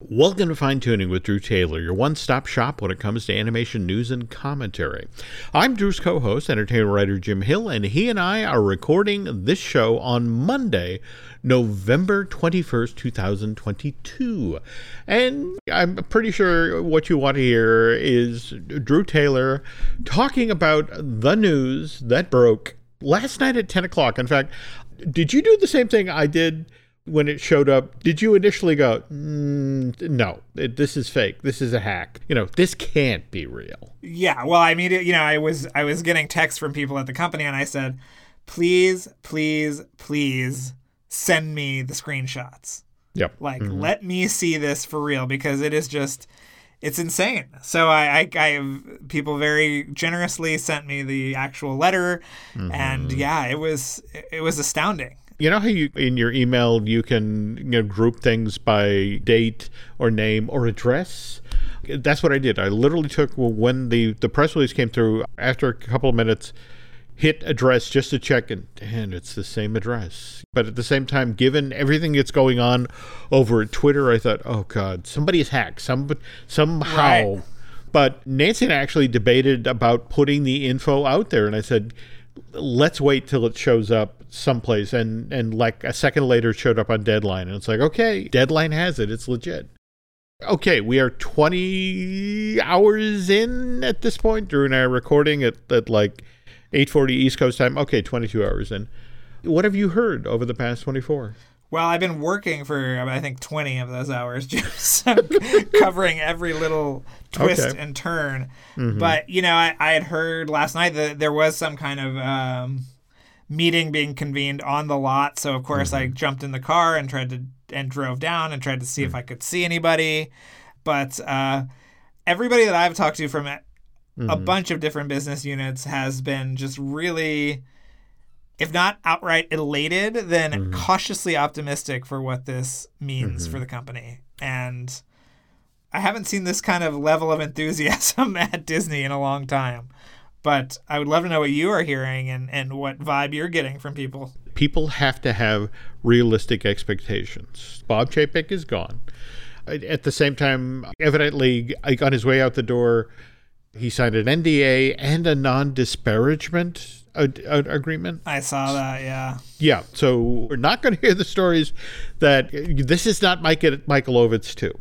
Welcome to Fine Tuning with Drew Taylor, your one-stop shop when it comes to animation news and commentary. I'm Drew's co-host, entertainment writer Jim Hill, and he and I are recording this show on Monday, November 21st, 2022. And I'm pretty sure what you want to hear is Drew Taylor talking about the news that broke last night at 10 o'clock. In fact, did you do the same thing I did when it showed up? Did you initially go, no, this is fake, this is a hack, this can't be real? Yeah, well, I mean, I was getting texts from people at the company, and I said, please send me the screenshots. Yep. Let me see this for real, because it is just, it's insane. So I people very generously sent me the actual letter, and yeah, it was astounding. You know how you, in your email, you can group things by date or name or address? That's what I did. I literally took, when the press release came through, after a couple of minutes, hit address just to check, and it's the same address. But at the same time, given everything that's going on over at Twitter, I thought, oh, God, somebody's hacked somehow. Right. But Nancy and I actually debated about putting the info out there, and I said, let's wait till it shows up someplace, and like a second later it showed up on Deadline, and it's like, okay, Deadline has it, it's legit. Okay, we are 20 hours in at this point. Drew and I are recording at like 8:40 East Coast time. Okay, 22 hours in. What have you heard over the past 24? Well, I've been working for, I think, 20 of those hours, just covering every little twist and turn. Mm-hmm. But, I had heard last night that there was some kind of meeting being convened on the lot. So, of course, I jumped in the car and drove down and tried to see if I could see anybody. But everybody that I've talked to from a bunch of different business units has been just really, if not outright elated, then cautiously optimistic for what this means for the company. And I haven't seen this kind of level of enthusiasm at Disney in a long time. But I would love to know what you are hearing and what vibe you're getting from people. People have to have realistic expectations. Bob Chapek is gone. At the same time, evidently, on his way out the door, he signed an NDA and a non-disparagement agreement. I saw that, yeah. Yeah, so we're not going to hear the stories that this is not Michael Ovitz too.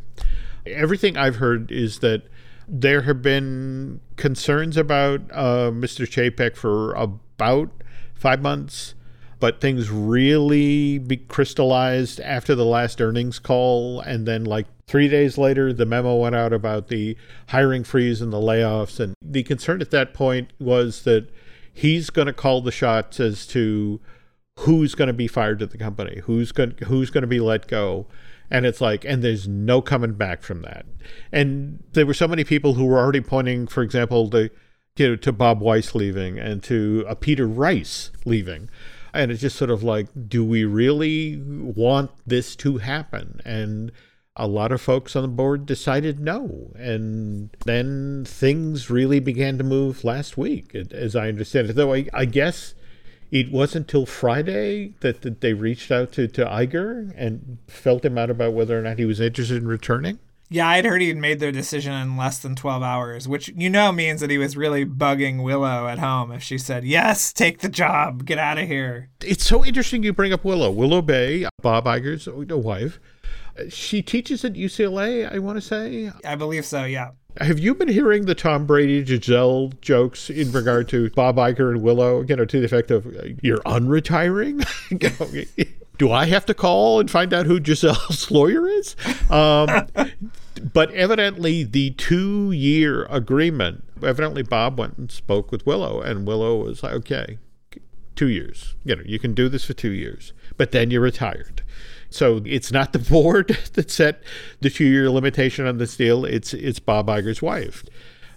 Everything I've heard is that there have been concerns about Mr. Chapek for about 5 months, but things really crystallized after the last earnings call, and then 3 days later, the memo went out about the hiring freeze and the layoffs, and the concern at that point was that he's going to call the shots as to who's going to be fired at the company, who's going to be let go. And it's like, and there's no coming back from that. And there were so many people who were already pointing, for example, to Bob Weiss leaving and to Peter Rice leaving. And it's just sort of like, do we really want this to happen? And a lot of folks on the board decided no. And then things really began to move last week, as I understand it. Though I guess it wasn't till Friday that they reached out to Iger and felt him out about whether or not he was interested in returning. Yeah, I'd heard he'd made their decision in less than 12 hours, which means that he was really bugging Willow at home if she said, yes, take the job, get out of here. It's so interesting you bring up Willow. Willow Bay, Bob Iger's wife, she teaches at UCLA, I want to say. I believe so, yeah. Have you been hearing the Tom Brady, Giselle jokes in regard to Bob Iger and Willow, to the effect of, you're unretiring? Do I have to call and find out who Giselle's lawyer is? But evidently the 2-year agreement, evidently Bob went and spoke with Willow, and Willow was like, okay, 2 years. You can do this for 2 years, but then you're retired. So it's not the board that set the 2-year limitation on this deal. It's Bob Iger's wife.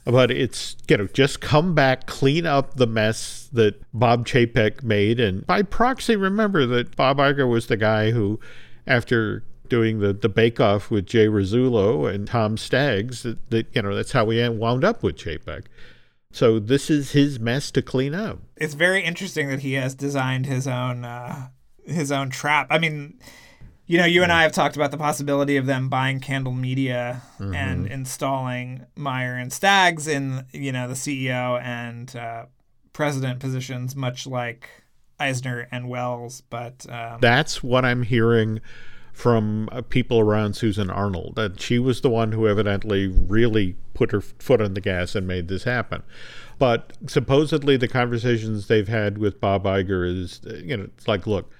But it's, just come back, clean up the mess that Bob Chapek made. And by proxy, remember that Bob Iger was the guy who, after doing the bake-off with Jay Rizzullo and Tom Staggs, that's how we wound up with Chapek. So this is his mess to clean up. It's very interesting that he has designed his own trap. I mean, You know, you and I have talked about the possibility of them buying Candle Media and installing Meyer and Staggs in, you know, the CEO and president positions, much like Eisner and Wells. But that's what I'm hearing from people around Susan Arnold. That she was the one who evidently really put her foot on the gas and made this happen. But supposedly the conversations they've had with Bob Iger is, you know, it's like, look,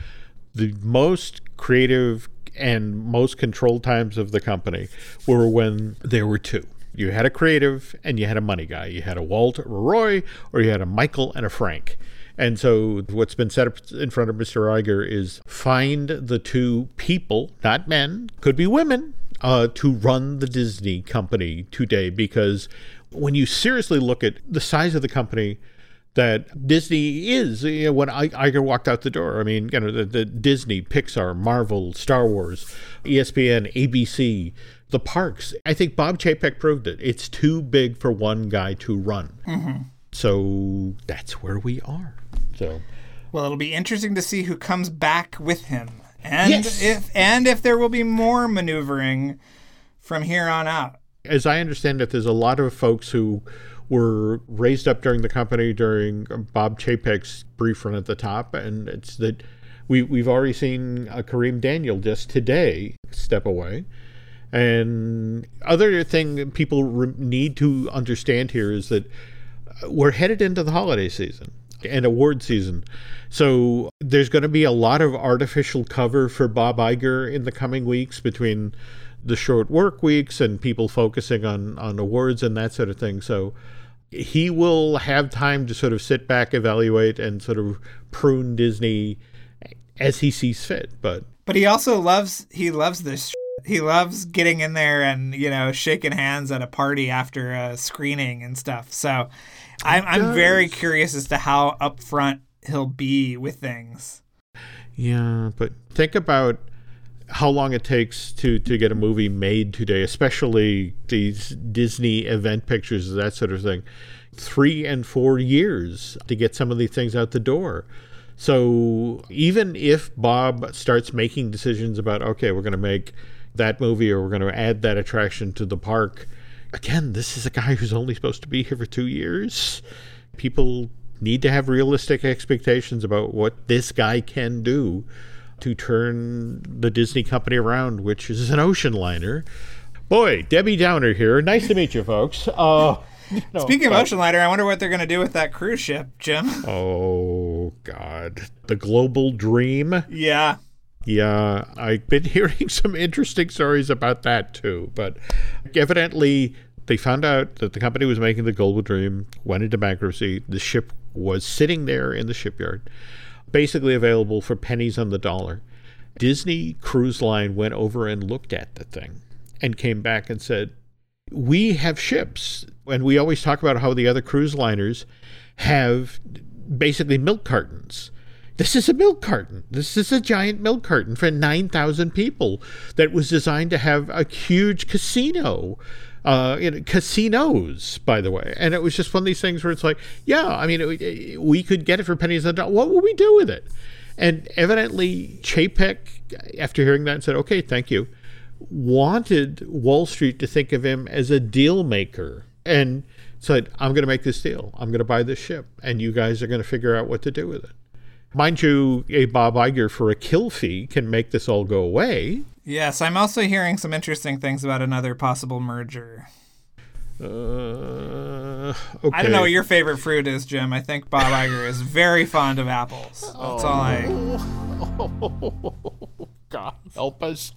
the most creative and most controlled times of the company were when there were two. You had a creative and you had a money guy. You had a Walt or a Roy, or you had a Michael and a Frank. And so what's been set up in front of Mr. Iger is find the two people, not men, could be women, to run the Disney company today. Because when you seriously look at the size of the company that Disney is, you know, when Iger walked out the door, I mean, you know, the Disney, Pixar, Marvel, Star Wars, ESPN, ABC, the parks. I think Bob Chapek proved it. It's too big for one guy to run. Mm-hmm. So that's where we are. So, well, it'll be interesting to see who comes back with him, and yes, if there will be more maneuvering from here on out. As I understand it, there's a lot of folks who were raised up during the company during Bob Chapek's brief run at the top. And it's that we've already seen Kareem Daniel just today step away. And other thing people need to understand here is that we're headed into the holiday season and award season. So there's going to be a lot of artificial cover for Bob Iger in the coming weeks between the short work weeks and people focusing on awards and that sort of thing. So he will have time to sort of sit back, evaluate, and sort of prune Disney as he sees fit. But he also loves this. He loves getting in there and, you know, shaking hands at a party after a screening and stuff. So I'm very curious as to how upfront he'll be with things. Yeah, but think about how long it takes to get a movie made today, especially these Disney event pictures, that sort of thing. 3 and 4 years to get some of these things out the door. So even if Bob starts making decisions about, okay, we're going to make that movie or we're going to add that attraction to the park, again, this is a guy who's only supposed to be here for 2 years. People need to have realistic expectations about what this guy can do to turn the Disney company around, which is an ocean liner. Boy, Debbie Downer here. Nice to meet you, folks. Speaking of ocean liner, I wonder what they're going to do with that cruise ship, Jim. Oh, God. The Global Dream? Yeah. Yeah, I've been hearing some interesting stories about that, too. But evidently, they found out that the company was making the Global Dream, went into bankruptcy. The ship was sitting there in the shipyard, basically available for pennies on the dollar. Disney Cruise Line went over and looked at the thing and came back and said, we have ships, and we always talk about how the other cruise liners have basically milk cartons. This is a milk carton. This is a giant milk carton for 9,000 people that was designed to have a huge casino. Casinos, by the way. And it was just one of these things where it's like, yeah, I mean, we could get it for pennies on the dollar. What will we do with it? And evidently, Chapek, after hearing that, said, okay, thank you, wanted Wall Street to think of him as a deal maker and said, I'm going to make this deal. I'm going to buy this ship, and you guys are going to figure out what to do with it. Mind you, a Bob Iger for a kill fee can make this all go away. Yes, I'm also hearing some interesting things about another possible merger. Okay. I don't know what your favorite fruit is, Jim. I think Bob Iger is very fond of apples. That's all Oh, God, help us.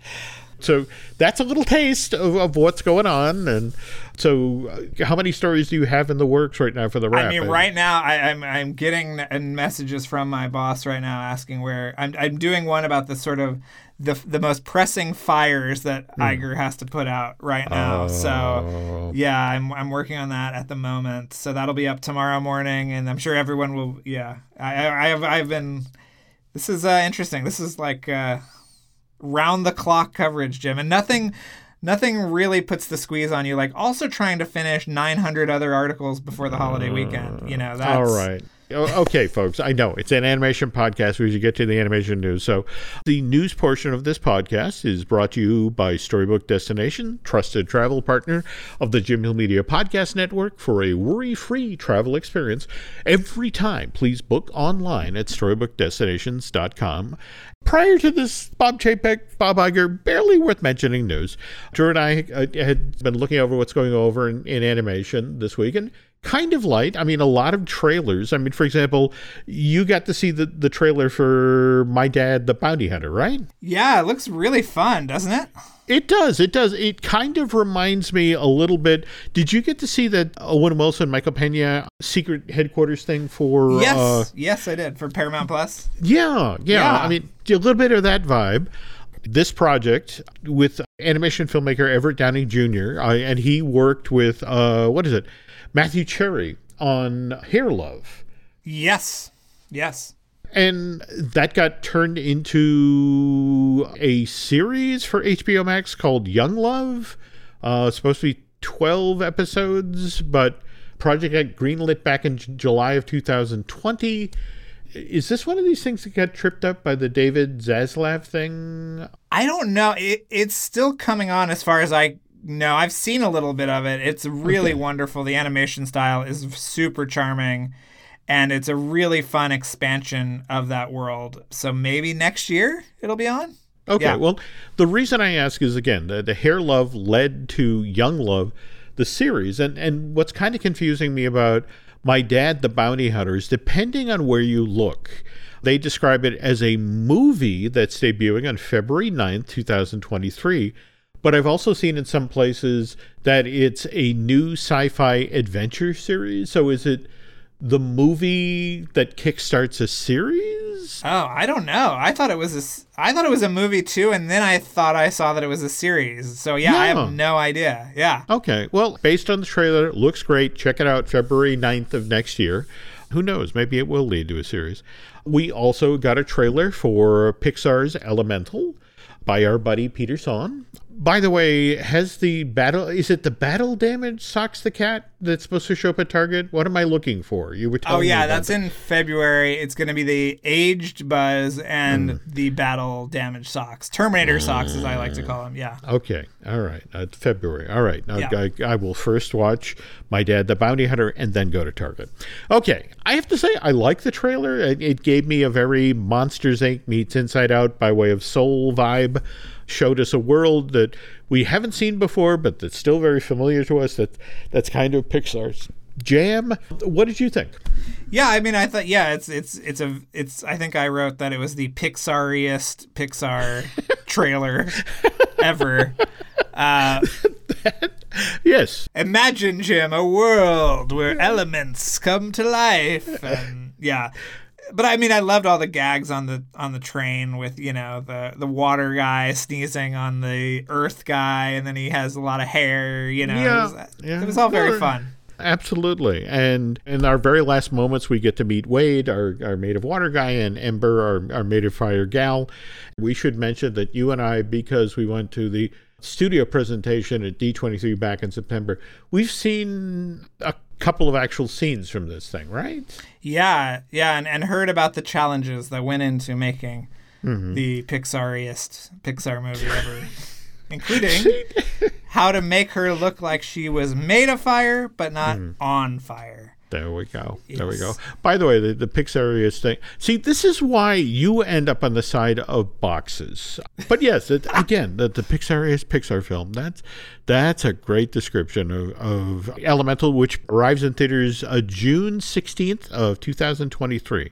So that's a little taste of what's going on. And so how many stories do you have in the works right now for the wrap? I mean, right now I'm getting messages from my boss right now asking where I'm doing one about the sort of the most pressing fires that Iger has to put out right now. So yeah, I'm working on that at the moment. So that'll be up tomorrow morning, and I'm sure everyone will. Yeah, I've been. This is interesting. This is like round the clock coverage, Jim, and nothing really puts the squeeze on you. Like also trying to finish 900 other articles before the holiday weekend. You know, that's all right. Okay, folks, I know it's an animation podcast. We should get to the animation news. So the news portion of this podcast is brought to you by Storybook Destination, trusted travel partner of the Jim Hill Media Podcast Network for a worry-free travel experience. Every time, please book online at StorybookDestinations.com. Prior to this, Bob Chapek, Bob Iger, barely worth mentioning news. Drew and I had been looking over what's going over in animation this week, and kind of light. I mean, a lot of trailers. I mean, for example, you got to see the trailer for My Dad, the Bounty Hunter, right? Yeah, it looks really fun, doesn't it? It does. It does. It kind of reminds me a little bit. Did you get to see that Owen Wilson, Michael Peña Secret Headquarters thing for... Yes, I did, for Paramount+. Yeah. I mean, a little bit of that vibe. This project with animation filmmaker Everett Downing Jr., and he worked with, Matthew Cherry on Hair Love. Yes. And that got turned into a series for HBO Max called Young Love. It's supposed to be 12 episodes, but project got greenlit back in July of 2020. Is this one of these things that got tripped up by the David Zaslav thing? I don't know. It's still coming on as far as I know. I've seen a little bit of it. It's really wonderful. The animation style is super charming, and it's a really fun expansion of that world. So maybe next year it'll be on? Okay. Yeah. Well, the reason I ask is, again, the Hair Love led to Young Love, the series. And what's kind of confusing me about My Dad, the Bounty Hunter, is depending on where you look, they describe it as a movie that's debuting on February 9th, 2023. But I've also seen in some places that it's a new sci-fi adventure series. So is it the movie that kickstarts a series? Oh, I don't know. I thought it was a movie too, and then I thought I saw that it was a series. So yeah, I have no idea. Yeah. Okay. Well, based on the trailer, it looks great. Check it out February 9th of next year. Who knows? Maybe it will lead to a series. We also got a trailer for Pixar's Elemental by our buddy Peter Son. By the way, is it the battle damage socks the cat that's supposed to show up at Target? What am I looking for? You were telling me. Oh yeah, that's in February. It's going to be the aged Buzz and the battle damage socks. Terminator socks, as I like to call them. Yeah. Okay. All right. February. All right. Now, yeah. I will first watch My Dad, the Bounty Hunter, and then go to Target. Okay. I have to say, I like the trailer. It gave me a very Monsters, Inc. meets Inside Out by way of soul vibe. Showed us a world that we haven't seen before, but that's still very familiar to us. That's kind of Pixar's jam. What did you think? Yeah, I mean, I thought, it's I think I wrote that it was the Pixariest Pixar trailer ever. Yes. Imagine, Jim, a world where elements come to life. Yeah. But I mean, I loved all the gags on the train with, the water guy sneezing on the earth guy, and then he has a lot of hair, It was all very fun. Absolutely. And in our very last moments, we get to meet Wade, our maid of water guy, and Ember, our maid of fire gal. We should mention that you and I, because we went to the studio presentation at D23 back in September, we've seen a couple of actual scenes from this thing, right? Yeah, and heard about the challenges that went into making the Pixariest Pixar movie ever, including how to make her look like she was made of fire but not on fire. There we go. Yes. There we go. By the way, the Pixariest thing. See, this is why you end up on the side of boxes. But yes, the Pixariest Pixar film. That's a great description of Elemental, which arrives in theaters June 16th of 2023.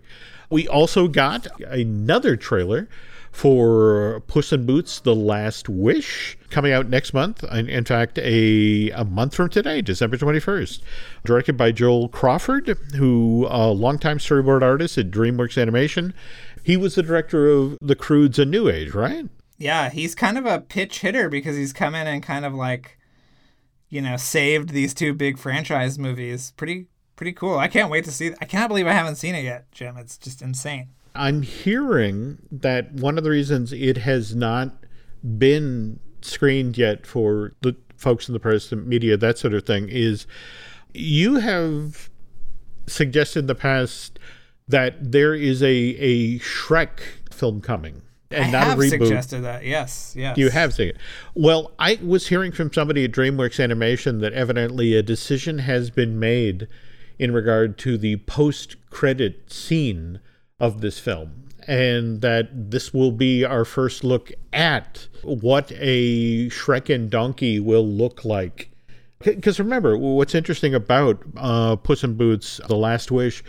We also got another trailer for Puss in Boots, The Last Wish, coming out next month. In fact, a month from today, December 21st. Directed by Joel Crawford, who a longtime storyboard artist at DreamWorks Animation. He was the director of The Croods and New Age, right? Yeah, he's kind of a pitch hitter because he's come in and kind of like, saved these two big franchise movies. Pretty cool. I can't wait to see it. I cannot believe I haven't seen it yet, Jim. It's just insane. I'm hearing that one of the reasons it has not been screened yet for the folks in the press, the media, that sort of thing, is you have suggested in the past that there is a Shrek film coming. And I not have a reboot. Suggested that, yes. You have seen it. Well, I was hearing from somebody at DreamWorks Animation that evidently a decision has been made in regard to the post-credit scene of this film, and that this will be our first look at what a Shrek and Donkey will look like. Because remember, what's interesting about Puss in Boots, The Last Wish,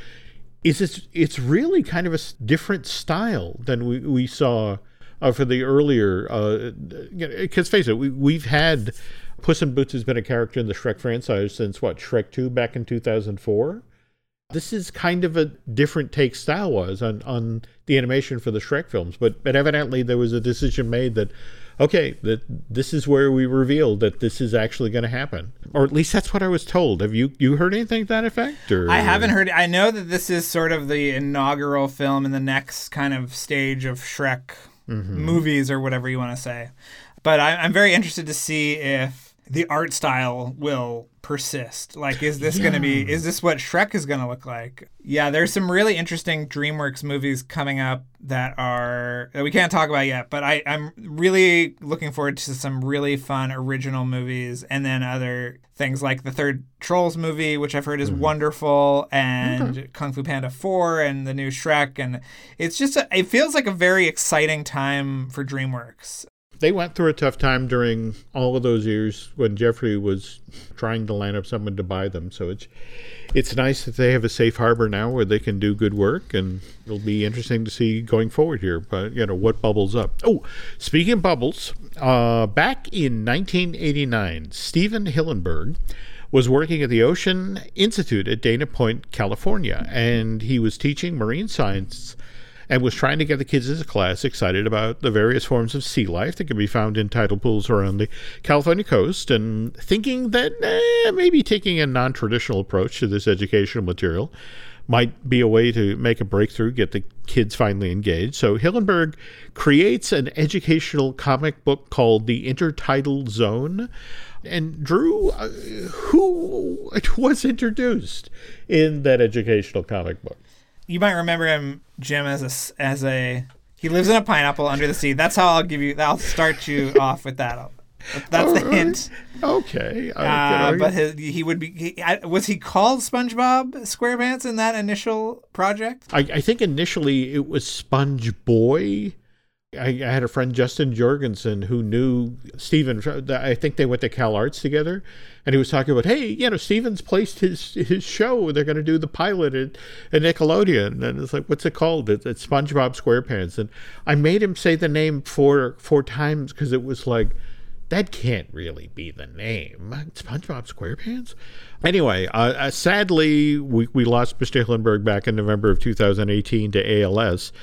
is it's really kind of a different style than we saw for the earlier, because face it, we've had Puss in Boots has been a character in the Shrek franchise since Shrek 2 back in 2004. This is kind of a different take style-wise on the animation for the Shrek films, but evidently there was a decision made that, okay, that this is where we reveal that this is actually going to happen. Or at least that's what I was told. Have you heard anything to that effect? Or? I haven't heard. I know that this is sort of the inaugural film in the next kind of stage of Shrek movies or whatever you want to say. But I'm very interested to see if the art style will persist. Like, is this going to be, is this what Shrek is going to look like? Yeah, there's some really interesting DreamWorks movies coming up that we can't talk about yet, but I'm really looking forward to some really fun original movies, and then other things like the third Trolls movie, which I've heard is wonderful, and Kung Fu Panda 4 and the new Shrek. And it's just, it feels like a very exciting time for DreamWorks. They went through a tough time during all of those years when Jeffrey was trying to line up someone to buy them. So it's nice that they have a safe harbor now where they can do good work, and it'll be interesting to see going forward here. But, what bubbles up? Oh, speaking of bubbles, back in 1989, Steven Hillenburg was working at the Ocean Institute at Dana Point, California, and he was teaching marine science and was trying to get the kids in his class excited about the various forms of sea life that can be found in tidal pools around the California coast, and thinking that maybe taking a non-traditional approach to this educational material might be a way to make a breakthrough, get the kids finally engaged. So Hillenburg creates an educational comic book called The Intertidal Zone. And Drew, who was introduced in that educational comic book? You might remember him, Jim, as a he lives in a pineapple under the sea. That's how I'll start you off with that. That's the hint. Okay. But was he called SpongeBob SquarePants in that initial project? I think initially it was SpongeBoy. I had a friend, Justin Jorgensen, who knew Steven. I think they went to Cal Arts together, and he was talking about, hey, Steven's placed his show. They're going to do the pilot at Nickelodeon. And it's like, what's it called? It's SpongeBob SquarePants. And I made him say the name four times because it was like, that can't really be the name. SpongeBob SquarePants? Anyway, sadly, we lost Mr. Hillenburg back in November of 2018 to ALS.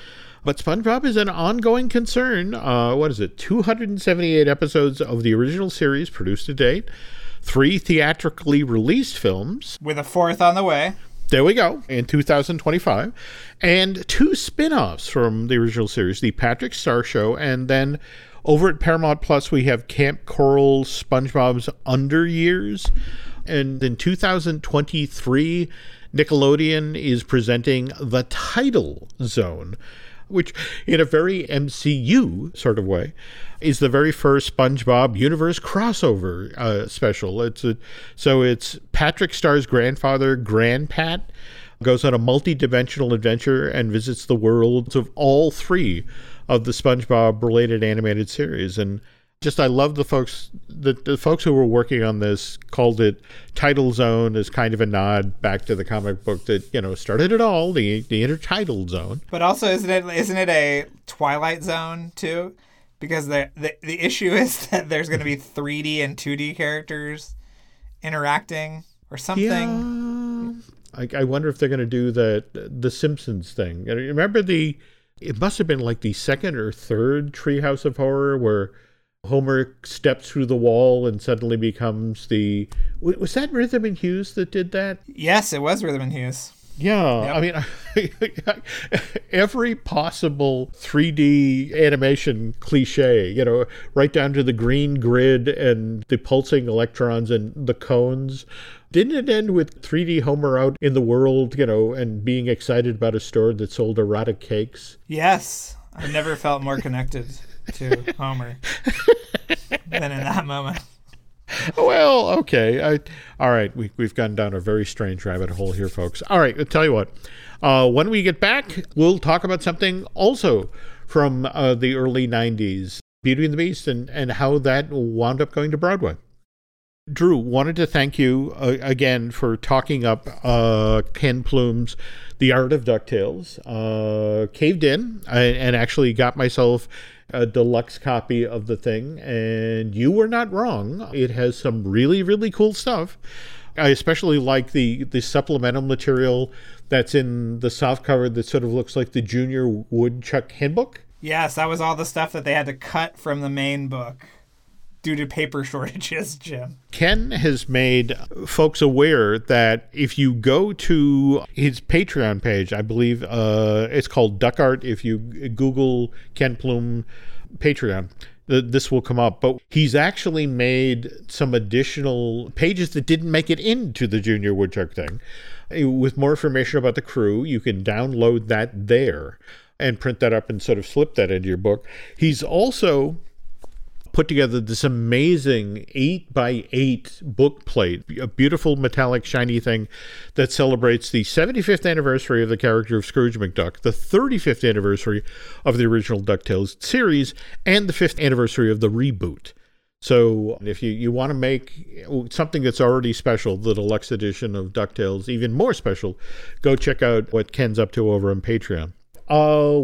But SpongeBob is an ongoing concern. 278 episodes of the original series produced to date. 3 theatrically released films. With a 4th on the way. There we go. In 2025. And 2 spin-offs from the original series. The Patrick Star Show. And then over at Paramount+, we have Camp Coral, SpongeBob's Under Years. And in 2023, Nickelodeon is presenting The Tidal Zone, which in a very MCU sort of way is the very first SpongeBob universe crossover special. It's Patrick Starr's grandfather, Grandpat, goes on a multi-dimensional adventure and visits the worlds of all 3 of the SpongeBob-related animated series. And I love the folks who were working on this called it Tidal Zone as kind of a nod back to the comic book that, started it all, the Intertidal Zone. But also, isn't it a Twilight Zone too? Because the issue is that there's going to be 3D and 2D characters interacting or something. Yeah. I wonder if they're going to do the Simpsons thing. Remember it must have been like the second or third Treehouse of Horror where Homer steps through the wall and suddenly becomes was that Rhythm and Hues that did that? Yes, it was Rhythm and Hues. Yeah, yep. I mean, every possible 3D animation cliche, you know, right down to the green grid and the pulsing electrons and the cones. Didn't it end with 3D Homer out in the world, you know, and being excited about a store that sold erotic cakes? Yes. I never felt more connected to Homer than in that moment. Well, okay. All right. We've gone down a very strange rabbit hole here, folks. All right. I'll tell you what. When we get back, we'll talk about something also from the early 90s, Beauty and the Beast, and how that wound up going to Broadway. Drew, wanted to thank you again for talking up Ken Plume's The Art of DuckTales. Caved in and actually got myself a deluxe copy of the thing, and you were not wrong. It has some really, really cool stuff. I especially like the supplemental material that's in the soft cover that sort of looks like the Junior Woodchuck Handbook. Yes, that was all the stuff that they had to cut from the main book due to paper shortages, Jim. Ken has made folks aware that if you go to his Patreon page, I believe it's called Duck Art. If you Google Ken Plume Patreon, this will come up. But he's actually made some additional pages that didn't make it into the Junior Woodchuck thing. With more information about the crew, you can download that there and print that up and sort of slip that into your book. He's also put together this amazing 8x8 book plate, a beautiful metallic shiny thing that celebrates the 75th anniversary of the character of Scrooge McDuck, the 35th anniversary of the original DuckTales series, and the 5th anniversary of the reboot. So if you want to make something that's already special, the deluxe edition of DuckTales, even more special, go check out what Ken's up to over on Patreon.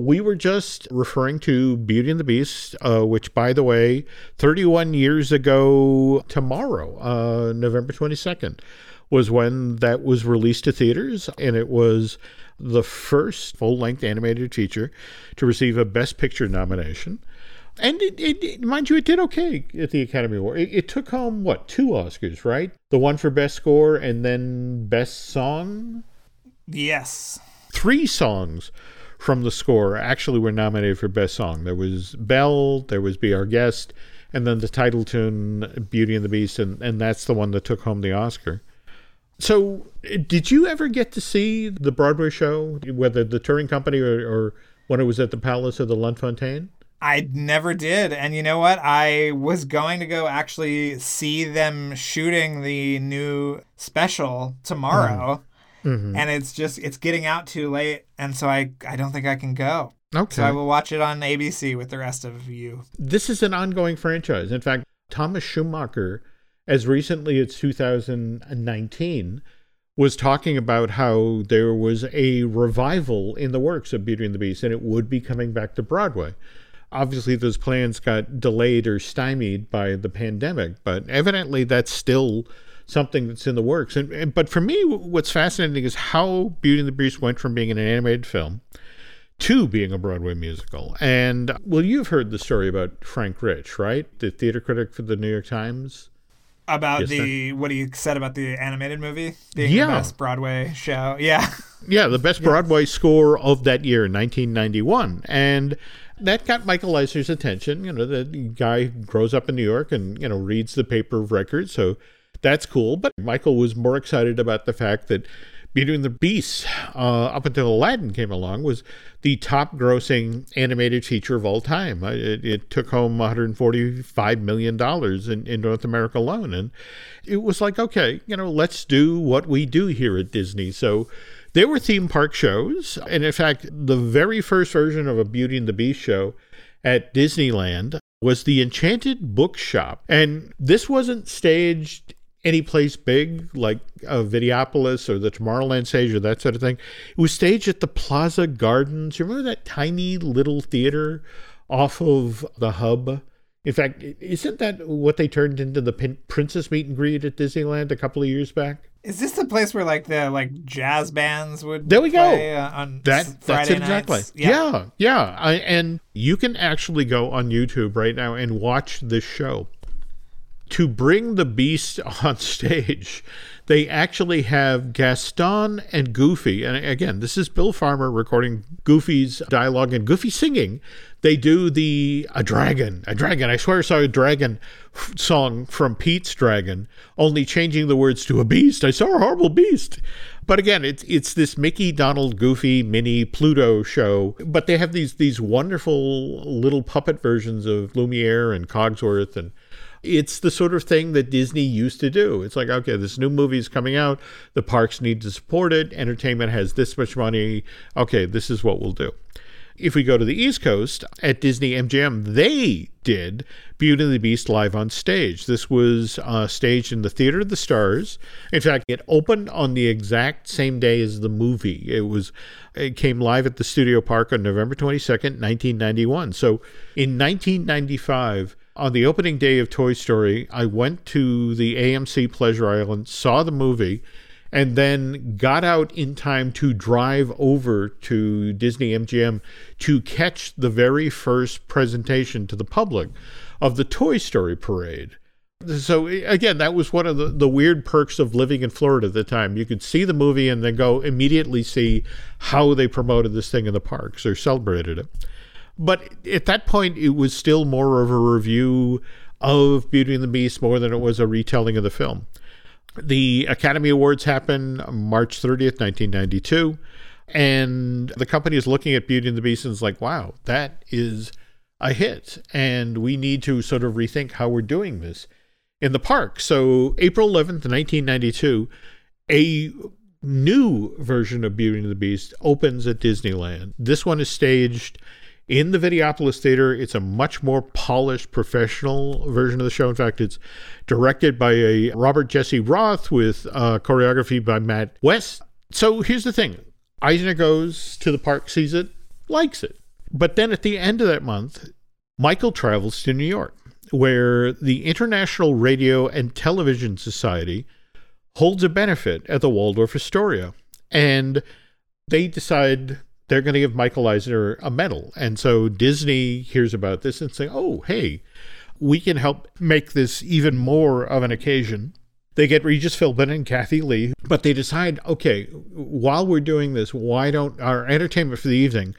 We were just referring to Beauty and the Beast, which, by the way, 31 years ago tomorrow, November 22nd, was when that was released to theaters, and it was the first full-length animated feature to receive a Best Picture nomination. And it, mind you, it did okay at the Academy Award. It took home, what, 2 Oscars, right? The one for Best Score and then Best Song? Yes. 3 songs from the score actually were nominated for Best Song. There was Belle, there was Be Our Guest, and then the title tune, Beauty and the Beast, and that's the one that took home the Oscar. So did you ever get to see the Broadway show, whether the touring company or when it was at the Palace of the Lunfontaine? I never did. And you know what? I was going to go actually see them shooting the new special tomorrow. Mm-hmm. And it's getting out too late, and so I don't think I can go. Okay. So I will watch it on ABC with the rest of you. This is an ongoing franchise. In fact, Thomas Schumacher, as recently as 2019, was talking about how there was a revival in the works of Beauty and the Beast, and it would be coming back to Broadway. Obviously, those plans got delayed or stymied by the pandemic, but evidently that's still something that's in the works. But for me, what's fascinating is how Beauty and the Beast went from being an animated film to being a Broadway musical. And, well, you've heard the story about Frank Rich, right? The theater critic for the New York Times. What he said about the animated movie being the best Broadway show. Yeah. Yeah, the best Broadway score of that year, 1991. And that got Michael Eisner's attention. You know, the guy grows up in New York and, you know, reads the paper of records, so that's cool. But Michael was more excited about the fact that Beauty and the Beast, up until Aladdin came along, was the top-grossing animated feature of all time. It took home $145 million in North America alone. And it was like, okay, you know, let's do what we do here at Disney. So there were theme park shows. And in fact, the very first version of a Beauty and the Beast show at Disneyland was the Enchanted Bookshop. And this wasn't staged any place big like Videopolis or the Tomorrowland stage or that sort of thing. It was staged at the Plaza Gardens. You remember that tiny little theater off of the Hub? In fact, isn't that what they turned into the Princess meet and greet at Disneyland a couple of years back? Is this the place where the jazz bands would play on Friday nights? That's exactly. Yeah. And you can actually go on YouTube right now and watch this show. to bring the Beast on stage, they actually have Gaston and Goofy. And again, this is Bill Farmer recording Goofy's dialogue and Goofy singing. They do the a dragon, I swear I saw a dragon song from Pete's Dragon, only changing the words to a beast. I saw a horrible beast. But again, it's this Mickey, Donald, Goofy, Minnie, Pluto show. But they have these wonderful little puppet versions of Lumiere and Cogsworth, and it's the sort of thing that Disney used to do. It's like, okay, this new movie is coming out. The parks need to support it. Entertainment has this much money. Okay, this is what we'll do. If we go to the East Coast, at Disney MGM, they did Beauty and the Beast live on stage. This was staged in the Theater of the Stars. In fact, it opened on the exact same day as the movie. It came live at the Studio Park on November 22nd, 1991. So in 1995, on the opening day of Toy Story, I went to the AMC Pleasure Island, saw the movie, and then got out in time to drive over to Disney MGM to catch the very first presentation to the public of the Toy Story parade. So again, that was one of the weird perks of living in Florida at the time. You could see the movie and then go immediately see how they promoted this thing in the parks or celebrated it. But at that point, it was still more of a review of Beauty and the Beast more than it was a retelling of the film. The Academy Awards happen March 30th, 1992, and the company is looking at Beauty and the Beast and is like, wow, that is a hit, and we need to sort of rethink how we're doing this in the park. So April 11th, 1992, a new version of Beauty and the Beast opens at Disneyland. This one is staged in the Videopolis Theater. It's a much more polished, professional version of the show. In fact, it's directed by a Robert Jesse Roth with choreography by Matt West. So here's the thing. Eisner goes to the park, sees it, likes it. But then at the end of that month, Michael travels to New York, where the International Radio and Television Society holds a benefit at the Waldorf Astoria. And they decide they're going to give Michael Eisner a medal. And so Disney hears about this and say, oh, hey, we can help make this even more of an occasion. They get Regis Philbin and Kathy Lee, but they decide, okay, while we're doing this, why don't our entertainment for the evening,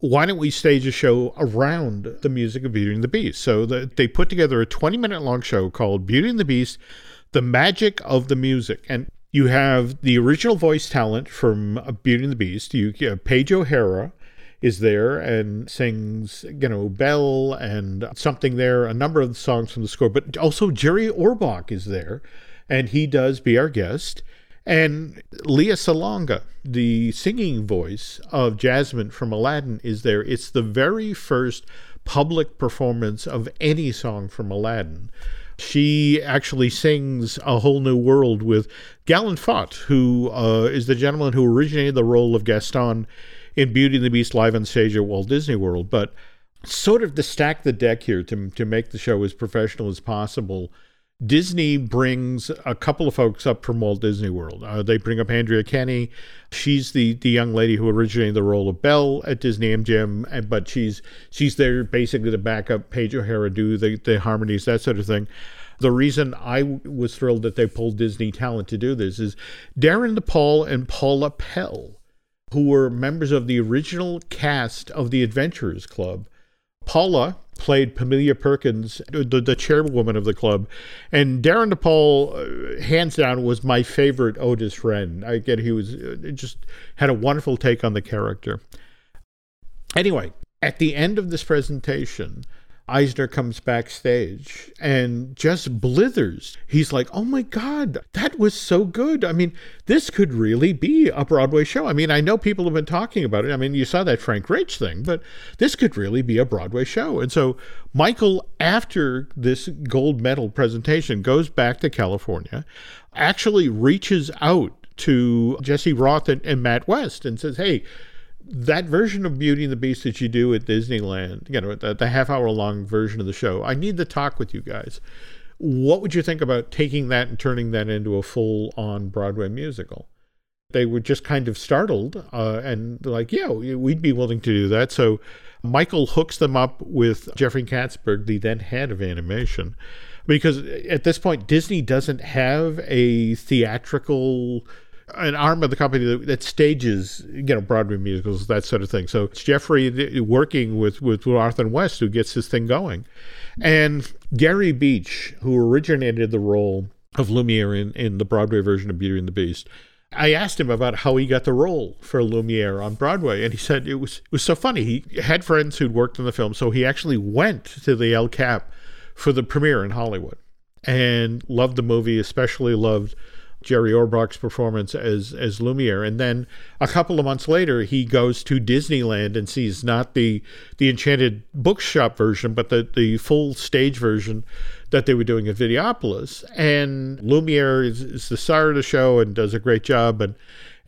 why don't we stage a show around the music of Beauty and the Beast? So they put together a 20-minute long show called Beauty and the Beast, The Magic of the Music. And you have the original voice talent from Beauty and the Beast. Paige O'Hara is there and sings, Belle and Something There, a number of the songs from the score. But also Jerry Orbach is there, and he does Be Our Guest. And Lea Salonga, the singing voice of Jasmine from Aladdin, is there. It's the very first public performance of any song from Aladdin. She actually sings A Whole New World with Galen Fott, who is the gentleman who originated the role of Gaston in Beauty and the Beast live on stage at Walt Disney World. But sort of to stack the deck here to make the show as professional as possible, Disney brings a couple of folks up from Walt Disney World. They bring up Andrea Kenny. She's the young lady who originated the role of Belle at Disney MGM, but she's there basically to back up Paige O'Hara, do the harmonies, that sort of thing. The reason I was thrilled that they pulled Disney talent to do this is Darren DePaul and Paula Pell, who were members of the original cast of the Adventurers Club. Paula played Pamelia Perkins, the chairwoman of the club, and Darren DePaul, hands down, was my favorite Otis Wren. He was just had a wonderful take on the character. Anyway, at the end of this presentation, Eisner comes backstage and just blithers. He's like, oh my God, that was so good. I mean, this could really be a Broadway show. I mean, I know people have been talking about it. I mean, you saw that Frank Rich thing, but this could really be a Broadway show. And so Michael, after this gold medal presentation, goes back to California, actually reaches out to Jesse Roth and Matt West and says, hey, that version of Beauty and the Beast that you do at Disneyland, the half-hour-long version of the show, I need to talk with you guys. What would you think about taking that and turning that into a full-on Broadway musical? They were just kind of startled and like, yeah, we'd be willing to do that. So Michael hooks them up with Jeffrey Katzberg, the then head of animation, because at this point, Disney doesn't have a theatrical, an arm of the company that stages, Broadway musicals, that sort of thing. So it's Jeffrey working with Arthur West who gets this thing going. And Gary Beach, who originated the role of Lumiere in the Broadway version of Beauty and the Beast, I asked him about how he got the role for Lumiere on Broadway, and he said it was so funny. He had friends who'd worked on the film, so he actually went to the El Cap for the premiere in Hollywood and loved the movie, especially loved Jerry Orbach's performance as Lumiere. And then a couple of months later, he goes to Disneyland and sees not the Enchanted Bookshop version, but the full stage version that they were doing at Videopolis. And Lumiere is the star of the show and does a great job. And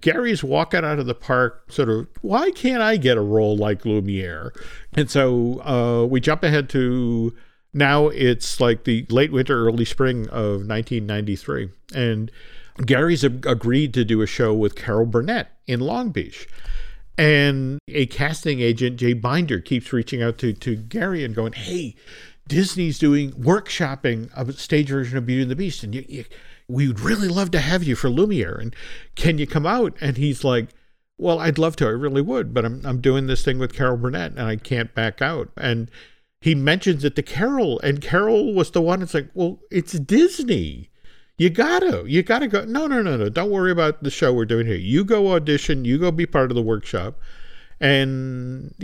Gary's walking out of the park sort of, why can't I get a role like Lumiere? And so we jump ahead to... Now it's like the late winter, early spring of 1993. And Gary's agreed to do a show with Carol Burnett in Long Beach. And a casting agent, Jay Binder, keeps reaching out to Gary and going, hey, Disney's doing workshopping of a stage version of Beauty and the Beast. And we'd really love to have you for Lumiere. And can you come out? And he's like, well, I'd love to. I really would. But I'm doing this thing with Carol Burnett and I can't back out. And he mentions it to Carol, and Carol was the one that's like, well, it's Disney. You gotta go. No. Don't worry about the show we're doing here. You go audition, you go be part of the workshop. And,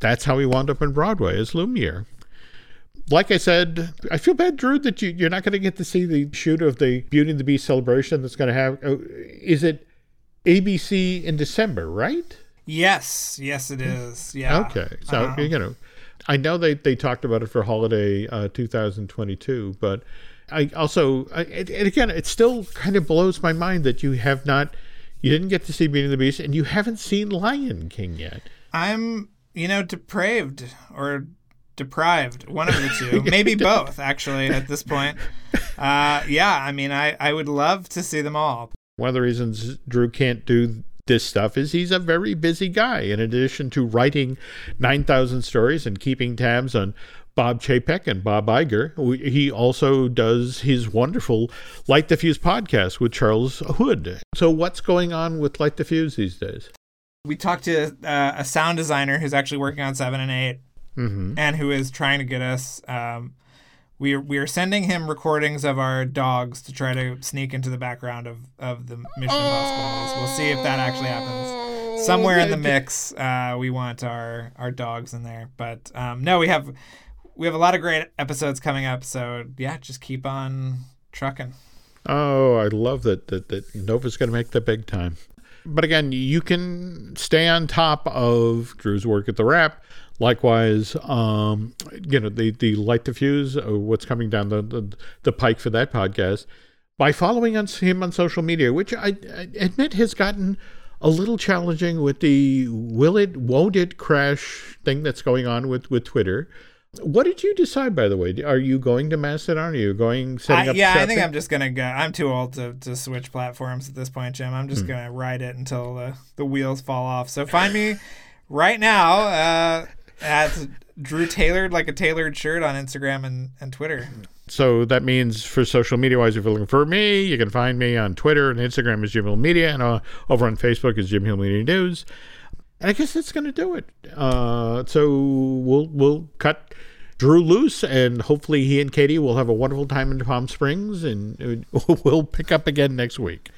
that's how he wound up on Broadway as Lumiere. Like I said, I feel bad, Drew, that you're not going to get to see the shoot of the Beauty and the Beast celebration that's going to have. Is it ABC in December, right? Yes, it is. Yeah. Okay. So, I know they talked about it for holiday 2022, but I also, it still kind of blows my mind that you didn't get to see Beauty and the Beast, and you haven't seen Lion King yet. I'm, depraved or deprived, one of the two, maybe both, actually, at this point. I would love to see them all. One of the reasons Drew can't do this stuff is he's a very busy guy. In addition to writing 9,000 stories and keeping tabs on Bob Chapek and Bob Iger, he also does his wonderful Light the Fuse podcast with Charles Hood. So what's going on with Light the Fuse these days? We talked to a sound designer who's actually working on 7 and 8, mm-hmm. and who is trying to get us... We are sending him recordings of our dogs to try to sneak into the background of the Mission Impossible. We'll see if that actually happens. Somewhere in the mix, we want our dogs in there. But no, we have a lot of great episodes coming up. So yeah, just keep on trucking. Oh, I love that Nova's going to make the big time. But again, you can stay on top of Drew's work at The Wrap. Likewise, the Light the Fuse, what's coming down the pike for that podcast, by following him on social media, which I admit has gotten a little challenging with the won't it crash thing that's going on with Twitter. What did you decide, by the way? Are you going to Mastodon? Are you going setting up? Yeah, I think I'm just going to go. I'm too old to switch platforms at this point, Jim. I'm just going to ride it until the wheels fall off. So find me right now at Drew Taylor, like a tailored shirt, on Instagram and Twitter. So that means for social media wise, if you're looking for me, you can find me on Twitter and Instagram as Jim Hill Media, and over on Facebook is Jim Hill Media News. And I guess that's going to do it. So we'll cut Drew loose, and hopefully he and Katie will have a wonderful time in Palm Springs, and we'll pick up again next week.